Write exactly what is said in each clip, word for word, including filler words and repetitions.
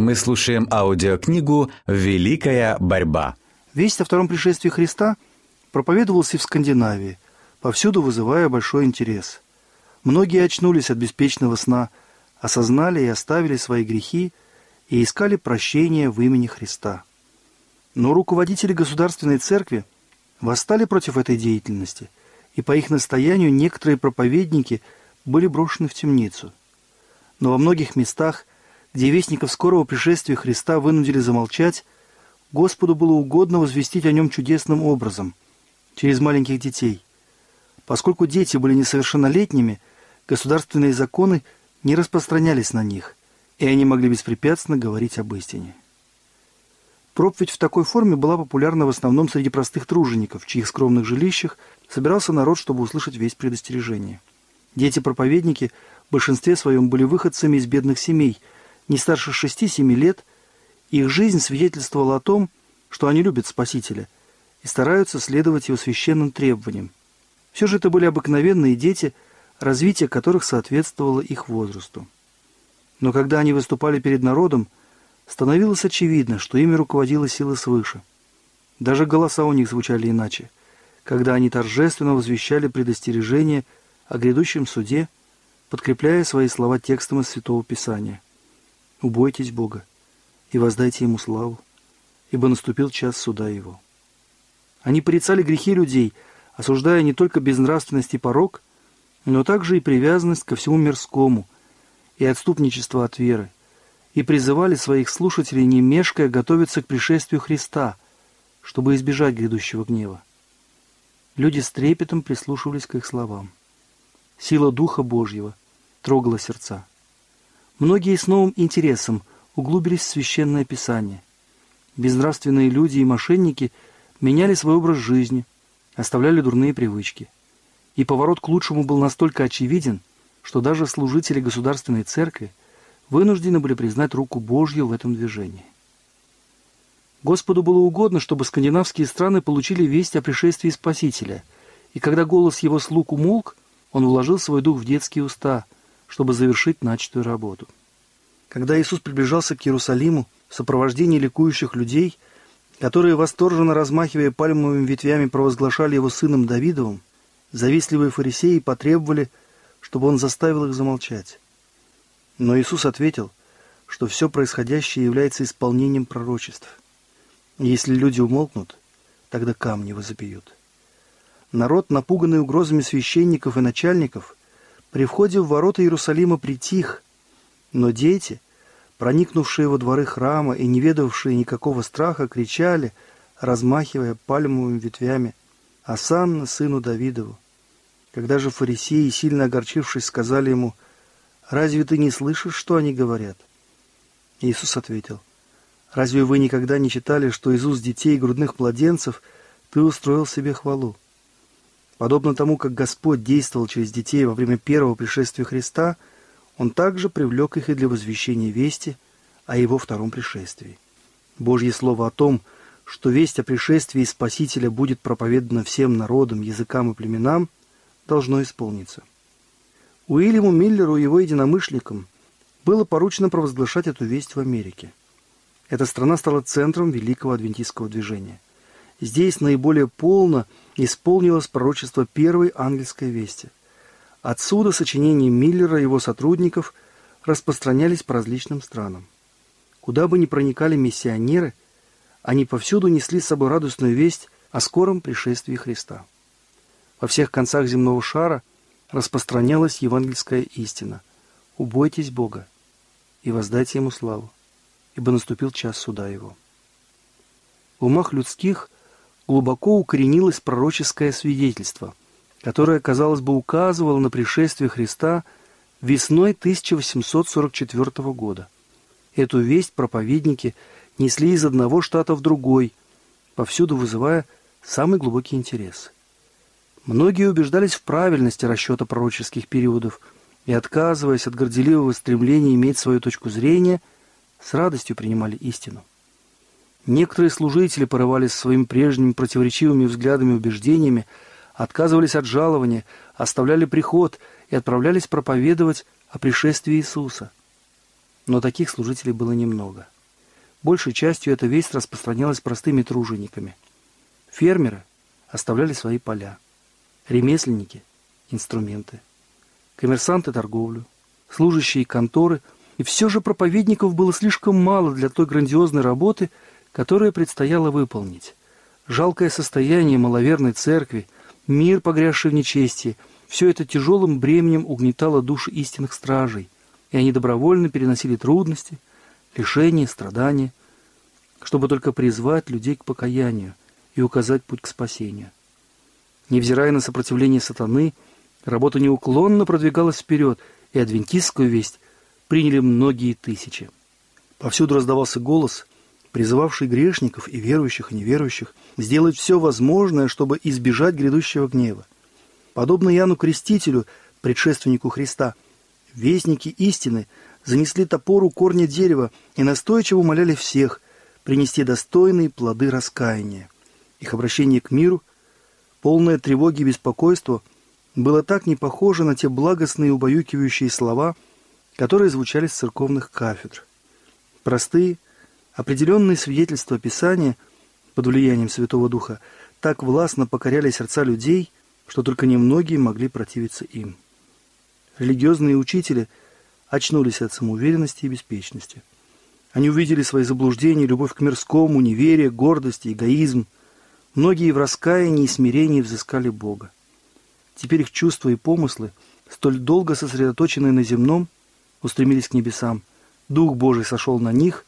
Мы слушаем аудиокнигу «Великая борьба». Весть о втором пришествии Христа проповедовалась и в Скандинавии, повсюду вызывая большой интерес. Многие очнулись от беспечного сна, осознали и оставили свои грехи и искали прощения в имени Христа. Но руководители Государственной Церкви восстали против этой деятельности, и по их настоянию некоторые проповедники были брошены в темницу. Но во многих местах, где вестников скорого пришествия Христа вынудили замолчать, Господу было угодно возвестить о нем чудесным образом, через маленьких детей. Поскольку дети были несовершеннолетними, государственные законы не распространялись на них, и они могли беспрепятственно говорить об истине. Проповедь в такой форме была популярна в основном среди простых тружеников, в чьих скромных жилищах собирался народ, чтобы услышать весть предостережения. Дети-проповедники в большинстве своем были выходцами из бедных семей, не старше шести-семи лет, их жизнь свидетельствовала о том, что они любят Спасителя и стараются следовать его священным требованиям. Все же это были обыкновенные дети, развитие которых соответствовало их возрасту. Но когда они выступали перед народом, становилось очевидно, что ими руководила сила свыше. Даже голоса у них звучали иначе, когда они торжественно возвещали предостережение о грядущем суде, подкрепляя свои слова текстом из Святого Писания. «Убойтесь Бога и воздайте Ему славу, ибо наступил час суда Его». Они порицали грехи людей, осуждая не только безнравственность и порок, но также и привязанность ко всему мирскому, и отступничество от веры, и призывали своих слушателей, не мешкая, готовиться к пришествию Христа, чтобы избежать грядущего гнева. Люди с трепетом прислушивались к их словам. Сила Духа Божьего трогала сердца. Многие с новым интересом углубились в Священное Писание. Безнравственные люди и мошенники меняли свой образ жизни, оставляли дурные привычки. И поворот к лучшему был настолько очевиден, что даже служители Государственной Церкви вынуждены были признать руку Божью в этом движении. Господу было угодно, чтобы скандинавские страны получили весть о пришествии Спасителя, и когда голос его слуг умолк, он вложил свой дух в детские уста, чтобы завершить начатую работу. Когда Иисус приближался к Иерусалиму в сопровождении ликующих людей, которые, восторженно размахивая пальмовыми ветвями, провозглашали его сыном Давидовым, завистливые фарисеи потребовали, чтобы он заставил их замолчать. Но Иисус ответил, что все происходящее является исполнением пророчеств. Если люди умолкнут, тогда камни его забьют. Народ, напуганный угрозами священников и начальников, при входе в ворота Иерусалима притих, но дети, проникнувшие во дворы храма и не ведавшие никакого страха, кричали, размахивая пальмовыми ветвями: «Осанна сыну Давидову!» Когда же фарисеи, сильно огорчившись, сказали ему: «Разве ты не слышишь, что они говорят?» Иисус ответил: «Разве вы никогда не читали, что из уст детей и грудных младенцев ты устроил себе хвалу?» Подобно тому, как Господь действовал через детей во время первого пришествия Христа, Он также привлек их и для возвещения вести о Его втором пришествии. Божье слово о том, что весть о пришествии Спасителя будет проповедана всем народам, языкам и племенам, должно исполниться. Уильяму Миллеру и его единомышленникам было поручено провозглашать эту весть в Америке. Эта страна стала центром Великого адвентистского движения. Здесь наиболее полно исполнилось пророчество первой ангельской вести. Отсюда сочинения Миллера и его сотрудников распространялись по различным странам. Куда бы ни проникали миссионеры, они повсюду несли с собой радостную весть о скором пришествии Христа. Во всех концах земного шара распространялась евангельская истина: «Убойтесь Бога и воздайте Ему славу, ибо наступил час суда Его». В умах людских глубоко укоренилось пророческое свидетельство, которое, казалось бы, указывало на пришествие Христа весной тысяча восемьсот сорок четвёртого года. Эту весть проповедники несли из одного штата в другой, повсюду вызывая самый глубокий интерес. Многие убеждались в правильности расчета пророческих периодов и, отказываясь от горделивого стремления иметь свою точку зрения, с радостью принимали истину. Некоторые служители порывались своими прежними противоречивыми взглядами и убеждениями, отказывались от жалования, оставляли приход и отправлялись проповедовать о пришествии Иисуса. Но таких служителей было немного. Большей частью эта весть распространялась простыми тружениками. Фермеры оставляли свои поля, ремесленники – инструменты, коммерсанты – торговлю, служащие – конторы, и все же проповедников было слишком мало для той грандиозной работы, которое предстояло выполнить. Жалкое состояние маловерной церкви, мир, погрязший в нечестии, все это тяжелым бременем угнетало души истинных стражей, и они добровольно переносили трудности, лишения, страдания, чтобы только призвать людей к покаянию и указать путь к спасению. Невзирая на сопротивление сатаны, работа неуклонно продвигалась вперед, и адвентистскую весть приняли многие тысячи. Повсюду раздавался голос, призывавший грешников и верующих, и неверующих сделать все возможное, чтобы избежать грядущего гнева. Подобно Иоанну Крестителю, предшественнику Христа, вестники истины занесли топор у корня дерева и настойчиво умоляли всех принести достойные плоды раскаяния. Их обращение к миру, полное тревоги и беспокойства, было так не похоже на те благостные убаюкивающие слова, которые звучали с церковных кафедр. Простые, определенные свидетельства Писания под влиянием Святого Духа так властно покоряли сердца людей, что только немногие могли противиться им. Религиозные учители очнулись от самоуверенности и беспечности. Они увидели свои заблуждения, любовь к мирскому, неверие, гордость, эгоизм. Многие в раскаянии и смирении взыскали Бога. Теперь их чувства и помыслы, столь долго сосредоточенные на земном, устремились к небесам. Дух Божий сошел на них,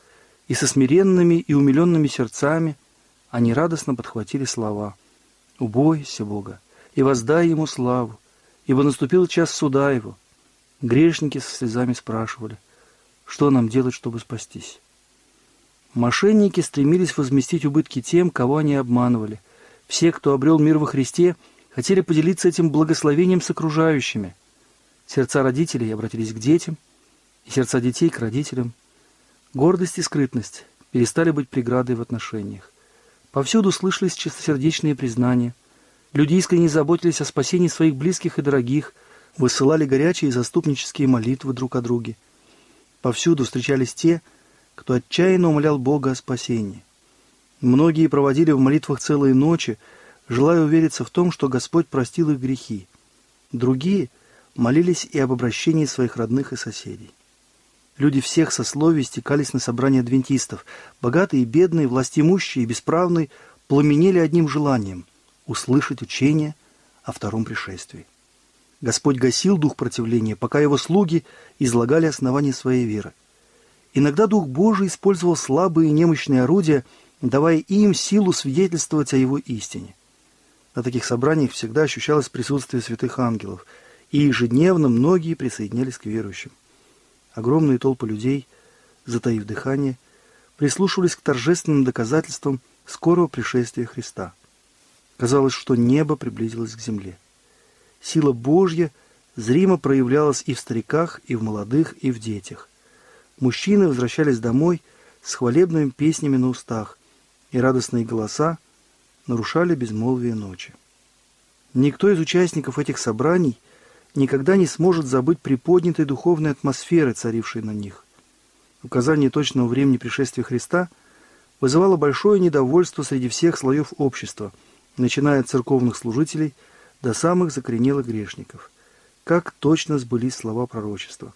и со смиренными и умиленными сердцами они радостно подхватили слова: «Убойся Бога, и воздай Ему славу, ибо наступил час суда Его». Грешники со слезами спрашивали: «Что нам делать, чтобы спастись?» Мошенники стремились возместить убытки тем, кого они обманывали. Все, кто обрел мир во Христе, хотели поделиться этим благословением с окружающими. Сердца родителей обратились к детям, и сердца детей к родителям. Гордость и скрытность перестали быть преградой в отношениях. Повсюду слышались чистосердечные признания. Люди искренне заботились о спасении своих близких и дорогих, высылали горячие и заступнические молитвы друг о друге. Повсюду встречались те, кто отчаянно умолял Бога о спасении. Многие проводили в молитвах целые ночи, желая увериться в том, что Господь простил их грехи. Другие молились и об обращении своих родных и соседей. Люди всех сословий стекались на собрания адвентистов. Богатые и бедные, властимущие и бесправные пламенели одним желанием – услышать учение о втором пришествии. Господь гасил дух противления, пока его слуги излагали основания своей веры. Иногда Дух Божий использовал слабые и немощные орудия, давая им силу свидетельствовать о его истине. На таких собраниях всегда ощущалось присутствие святых ангелов, и ежедневно многие присоединялись к верующим. Огромные толпы людей, затаив дыхание, прислушивались к торжественным доказательствам скорого пришествия Христа. Казалось, что небо приблизилось к земле. Сила Божья зримо проявлялась и в стариках, и в молодых, и в детях. Мужчины возвращались домой с хвалебными песнями на устах, и радостные голоса нарушали безмолвие ночи. Никто из участников этих собраний никогда не сможет забыть приподнятой духовной атмосферы, царившей на них. Указание точного времени пришествия Христа вызывало большое недовольство среди всех слоев общества, начиная от церковных служителей до самых закоренелых грешников. Как точно сбылись слова пророчества.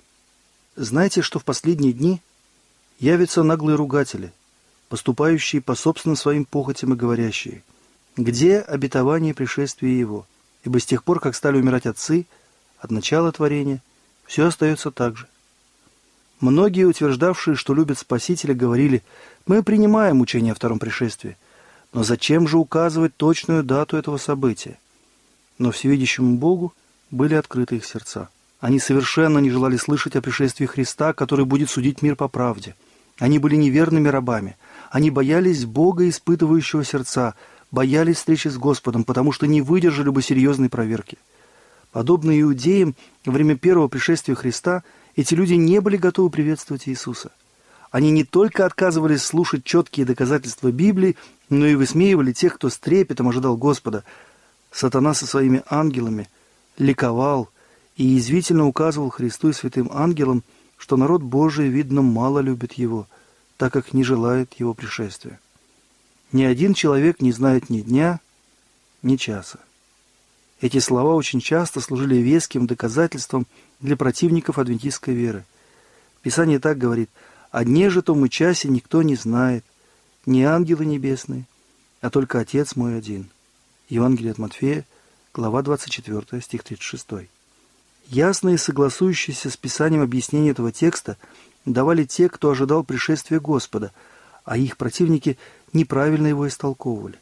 «Знайте, что в последние дни явятся наглые ругатели, поступающие по собственным своим похотям и говорящие: где обетование пришествия его? Ибо с тех пор, как стали умирать отцы, от начала творения, все остается так же». Многие, утверждавшие, что любят Спасителя, говорили: «Мы принимаем учение о втором пришествии, но зачем же указывать точную дату этого события?» Но всевидящему Богу были открыты их сердца. Они совершенно не желали слышать о пришествии Христа, который будет судить мир по правде. Они были неверными рабами. Они боялись Бога, испытывающего сердца, боялись встречи с Господом, потому что не выдержали бы серьезной проверки. Подобно иудеям, во время первого пришествия Христа эти люди не были готовы приветствовать Иисуса. Они не только отказывались слушать четкие доказательства Библии, но и высмеивали тех, кто с трепетом ожидал Господа. Сатана со своими ангелами ликовал и язвительно указывал Христу и святым ангелам, что народ Божий, видно, мало любит его, так как не желает его пришествия. «Ни один человек не знает ни дня, ни часа». Эти слова очень часто служили веским доказательством для противников адвентистской веры. Писание так говорит: «О дне же том и часе никто не знает, ни ангелы небесные, а только Отец мой один». Евангелие от Матфея, глава двадцать четвёртая, стих тридцать шестой. Ясные и согласующиеся с Писанием объяснения этого текста давали те, кто ожидал пришествия Господа, а их противники неправильно его истолковывали.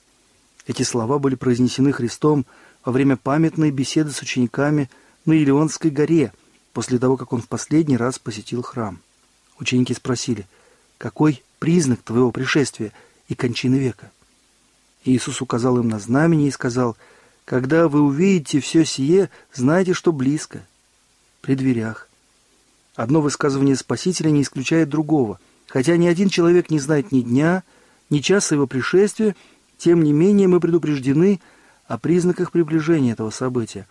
Эти слова были произнесены Христом во время памятной беседы с учениками на Елеонской горе, после того, как он в последний раз посетил храм. Ученики спросили: «Какой признак твоего пришествия и кончины века?» Иисус указал им на знамение и сказал: «Когда вы увидите все сие, знайте, что близко, при дверях». Одно высказывание Спасителя не исключает другого. Хотя ни один человек не знает ни дня, ни часа его пришествия, тем не менее мы предупреждены о признаках приближения этого события.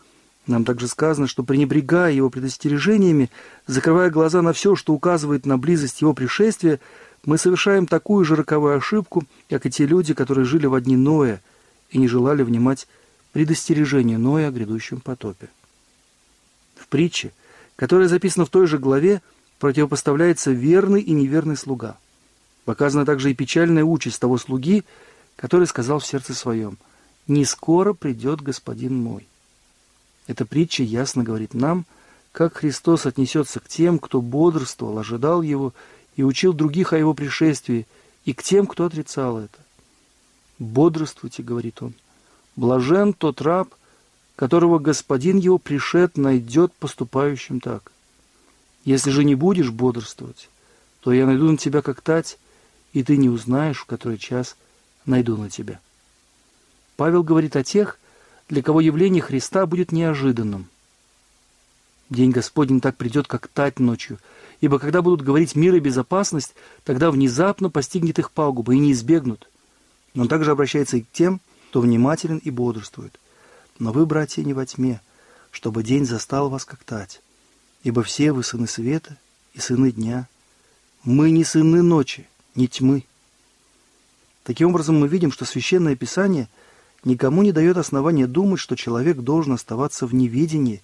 Нам также сказано, что, пренебрегая его предостережениями, закрывая глаза на все, что указывает на близость его пришествия, мы совершаем такую же роковую ошибку, как и те люди, которые жили во дни Ноя и не желали внимать предостережению Ноя о грядущем потопе. В притче, которая записана в той же главе, противопоставляется верный и неверный слуга. Показана также и печальная участь того слуги, который сказал в сердце своем: «Не скоро придет господин мой». Эта притча ясно говорит нам, как Христос отнесется к тем, кто бодрствовал, ожидал Его и учил других о Его пришествии, и к тем, кто отрицал это. «Бодрствуйте», — говорит Он, — «блажен тот раб, которого господин его пришед найдет поступающим так. Если же не будешь бодрствовать, то я найду на тебя как тать, и ты не узнаешь, в который час найду на тебя». Павел говорит о тех, для кого явление Христа будет неожиданным. День Господень так придет, как тать ночью, ибо когда будут говорить мир и безопасность, тогда внезапно постигнет их пагуба и не избегнут. Он также обращается и к тем, кто внимателен и бодрствует. Но вы, братья, не во тьме, чтобы день застал вас как тать, ибо все вы сыны света и сыны дня. Мы не сыны ночи, не тьмы. Таким образом, мы видим, что Священное Писание никому не дает основания думать, что человек должен оставаться в неведении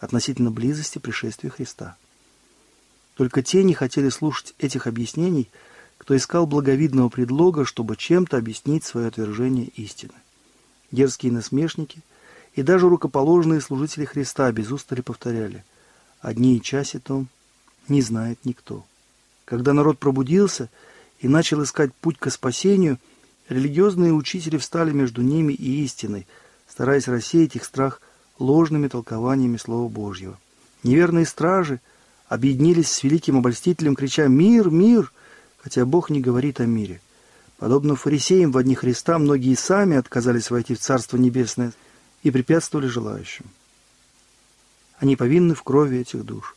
относительно близости пришествия Христа. Только те не хотели слушать этих объяснений, кто искал благовидного предлога, чтобы чем-то объяснить свое отвержение истины. Дерзкие насмешники и даже рукоположные служители Христа без устали повторяли: «Одни и часе том не знает никто». Когда народ пробудился и начал искать путь ко спасению, религиозные учители встали между ними и истиной, стараясь рассеять их страх ложными толкованиями Слова Божьего. Неверные стражи объединились с великим обольстителем, крича «Мир! Мир!», хотя Бог не говорит о мире. Подобно фарисеям во дни Христа, многие сами отказались войти в Царство Небесное и препятствовали желающим. Они повинны в крови этих душ.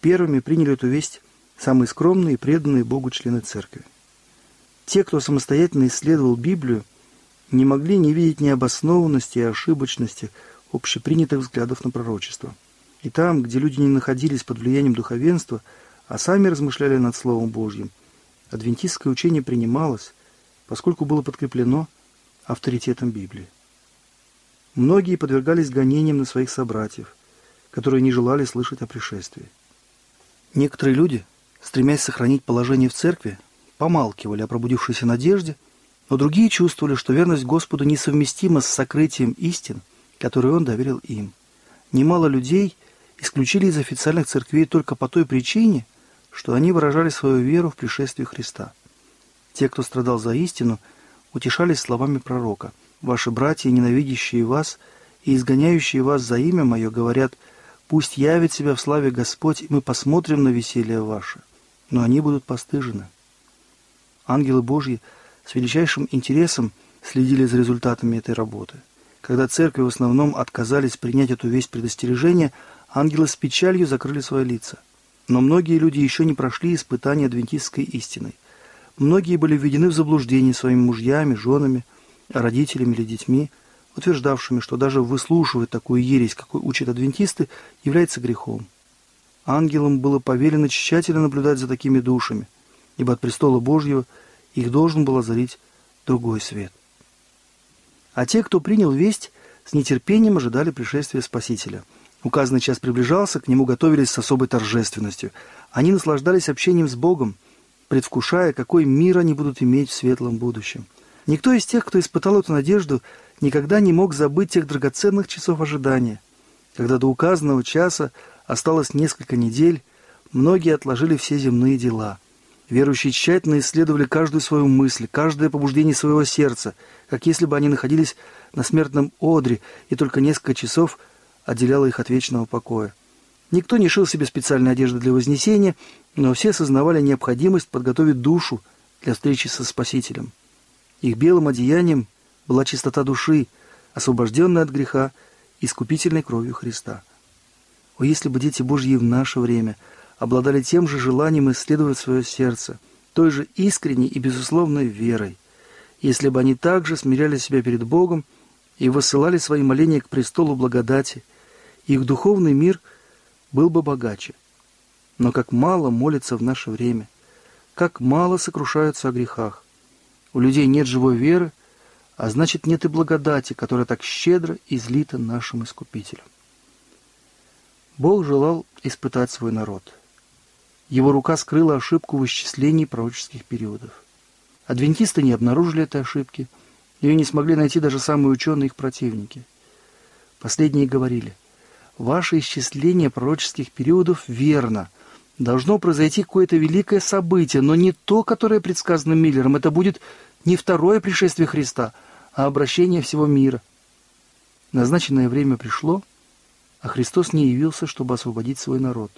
Первыми приняли эту весть самые скромные и преданные Богу члены Церкви. Те, кто самостоятельно исследовал Библию, не могли не видеть необоснованности и ошибочности общепринятых взглядов на пророчество. И там, где люди не находились под влиянием духовенства, а сами размышляли над Словом Божьим, адвентистское учение принималось, поскольку было подкреплено авторитетом Библии. Многие подвергались гонениям на своих собратьев, которые не желали слышать о пришествии. Некоторые люди, стремясь сохранить положение в церкви, помалкивали о пробудившейся надежде, но другие чувствовали, что верность Господу несовместима с сокрытием истин, которые Он доверил им. Немало людей исключили из официальных церквей только по той причине, что они выражали свою веру в пришествие Христа. Те, кто страдал за истину, утешались словами пророка: «Ваши братья, ненавидящие вас и изгоняющие вас за имя Мое, говорят: пусть явит себя в славе Господь, и мы посмотрим на веселье ваше». Но они будут постыжены. Ангелы Божьи с величайшим интересом следили за результатами этой работы. Когда церкви в основном отказались принять эту весть предостережения, ангелы с печалью закрыли свои лица. Но многие люди еще не прошли испытания адвентистской истиной. Многие были введены в заблуждение своими мужьями, женами, родителями или детьми, утверждавшими, что даже выслушивать такую ересь, какой учат адвентисты, является грехом. Ангелам было повелено тщательно наблюдать за такими душами, ибо от престола Божьего их должен был озарить другой свет. А те, кто принял весть, с нетерпением ожидали пришествия Спасителя. Указанный час приближался, к нему готовились с особой торжественностью. Они наслаждались общением с Богом, предвкушая, какой мир они будут иметь в светлом будущем. Никто из тех, кто испытал эту надежду, никогда не мог забыть тех драгоценных часов ожидания. Когда до указанного часа осталось несколько недель, многие отложили все земные дела. Верующие тщательно исследовали каждую свою мысль, каждое побуждение своего сердца, как если бы они находились на смертном одре, и только несколько часов отделяло их от вечного покоя. Никто не шил себе специальной одежды для вознесения, но все сознавали необходимость подготовить душу для встречи со Спасителем. Их белым одеянием была чистота души, освобожденная от греха искупительной кровью Христа. О, если бы дети Божьи в наше время обладали тем же желанием исследовать свое сердце, той же искренней и безусловной верой, если бы они также смиряли себя перед Богом и высылали свои моления к престолу благодати, их духовный мир был бы богаче. Но как мало молятся в наше время, как мало сокрушаются о грехах. У людей нет живой веры, а значит, нет и благодати, которая так щедро излита нашим Искупителем. Бог желал испытать свой народ. Его рука скрыла ошибку в исчислении пророческих периодов. Адвентисты не обнаружили этой ошибки, ее не смогли найти даже самые ученые их противники. Последние говорили: «Ваше исчисление пророческих периодов верно. Должно произойти какое-то великое событие, но не то, которое предсказано Миллером. Это будет не второе пришествие Христа, а обращение всего мира». Назначенное время пришло, а Христос не явился, чтобы освободить свой народ.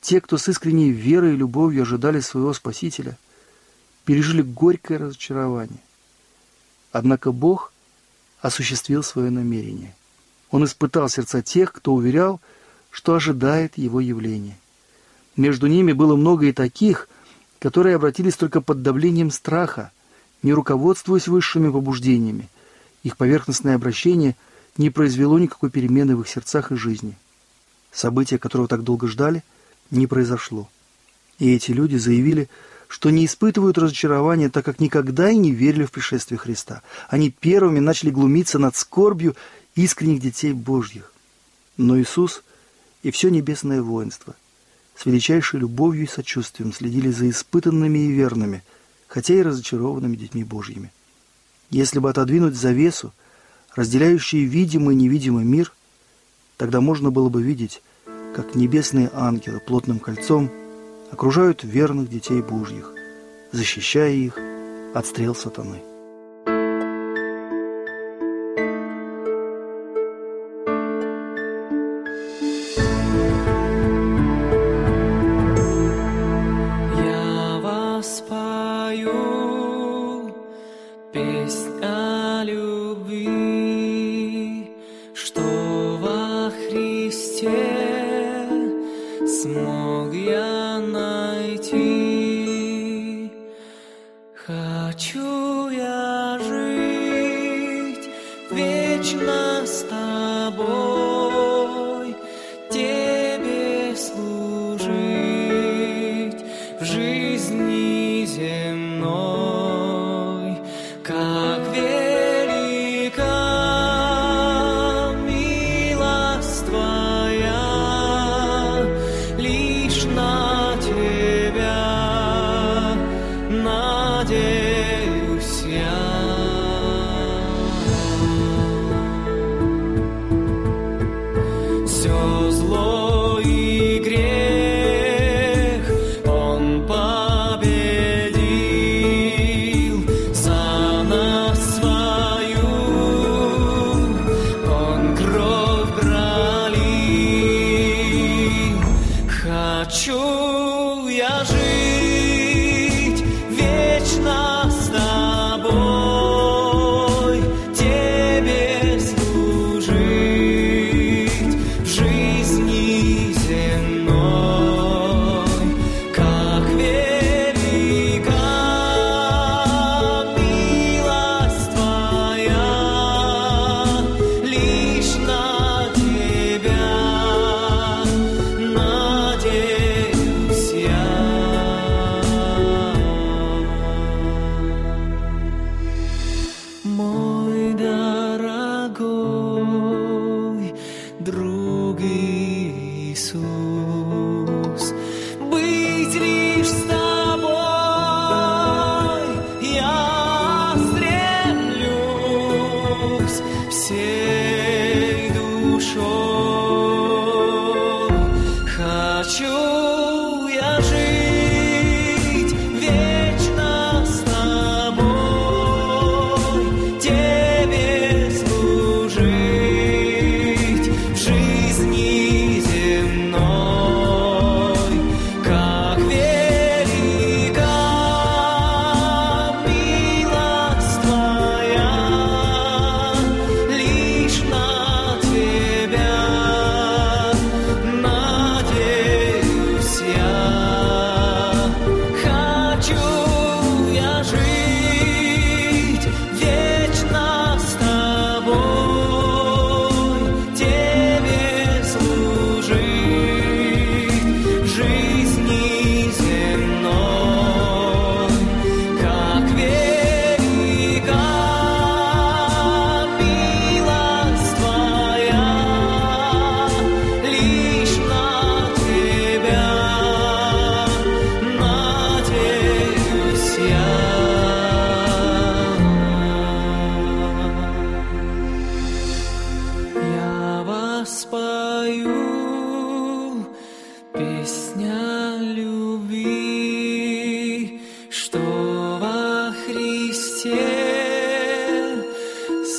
Те, кто с искренней верой и любовью ожидали своего Спасителя, пережили горькое разочарование. Однако Бог осуществил свое намерение. Он испытал сердца тех, кто уверял, что ожидает его явления. Между ними было много и таких, которые обратились только под давлением страха, не руководствуясь высшими побуждениями. Их поверхностное обращение не произвело никакой перемены в их сердцах и жизни. Событие, которого так долго ждали, не произошло. И эти люди заявили, что не испытывают разочарования, так как никогда и не верили в пришествие Христа. Они первыми начали глумиться над скорбью искренних детей Божьих. Но Иисус и все небесное воинство с величайшей любовью и сочувствием следили за испытанными и верными, хотя и разочарованными детьми Божьими. Если бы отодвинуть завесу, разделяющую видимый и невидимый мир, тогда можно было бы видеть, как небесные ангелы плотным кольцом окружают верных детей Божьих, защищая их от стрел сатаны. Надеюсь я.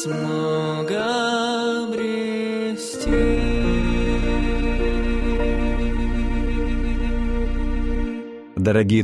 смог обрести. Дорогие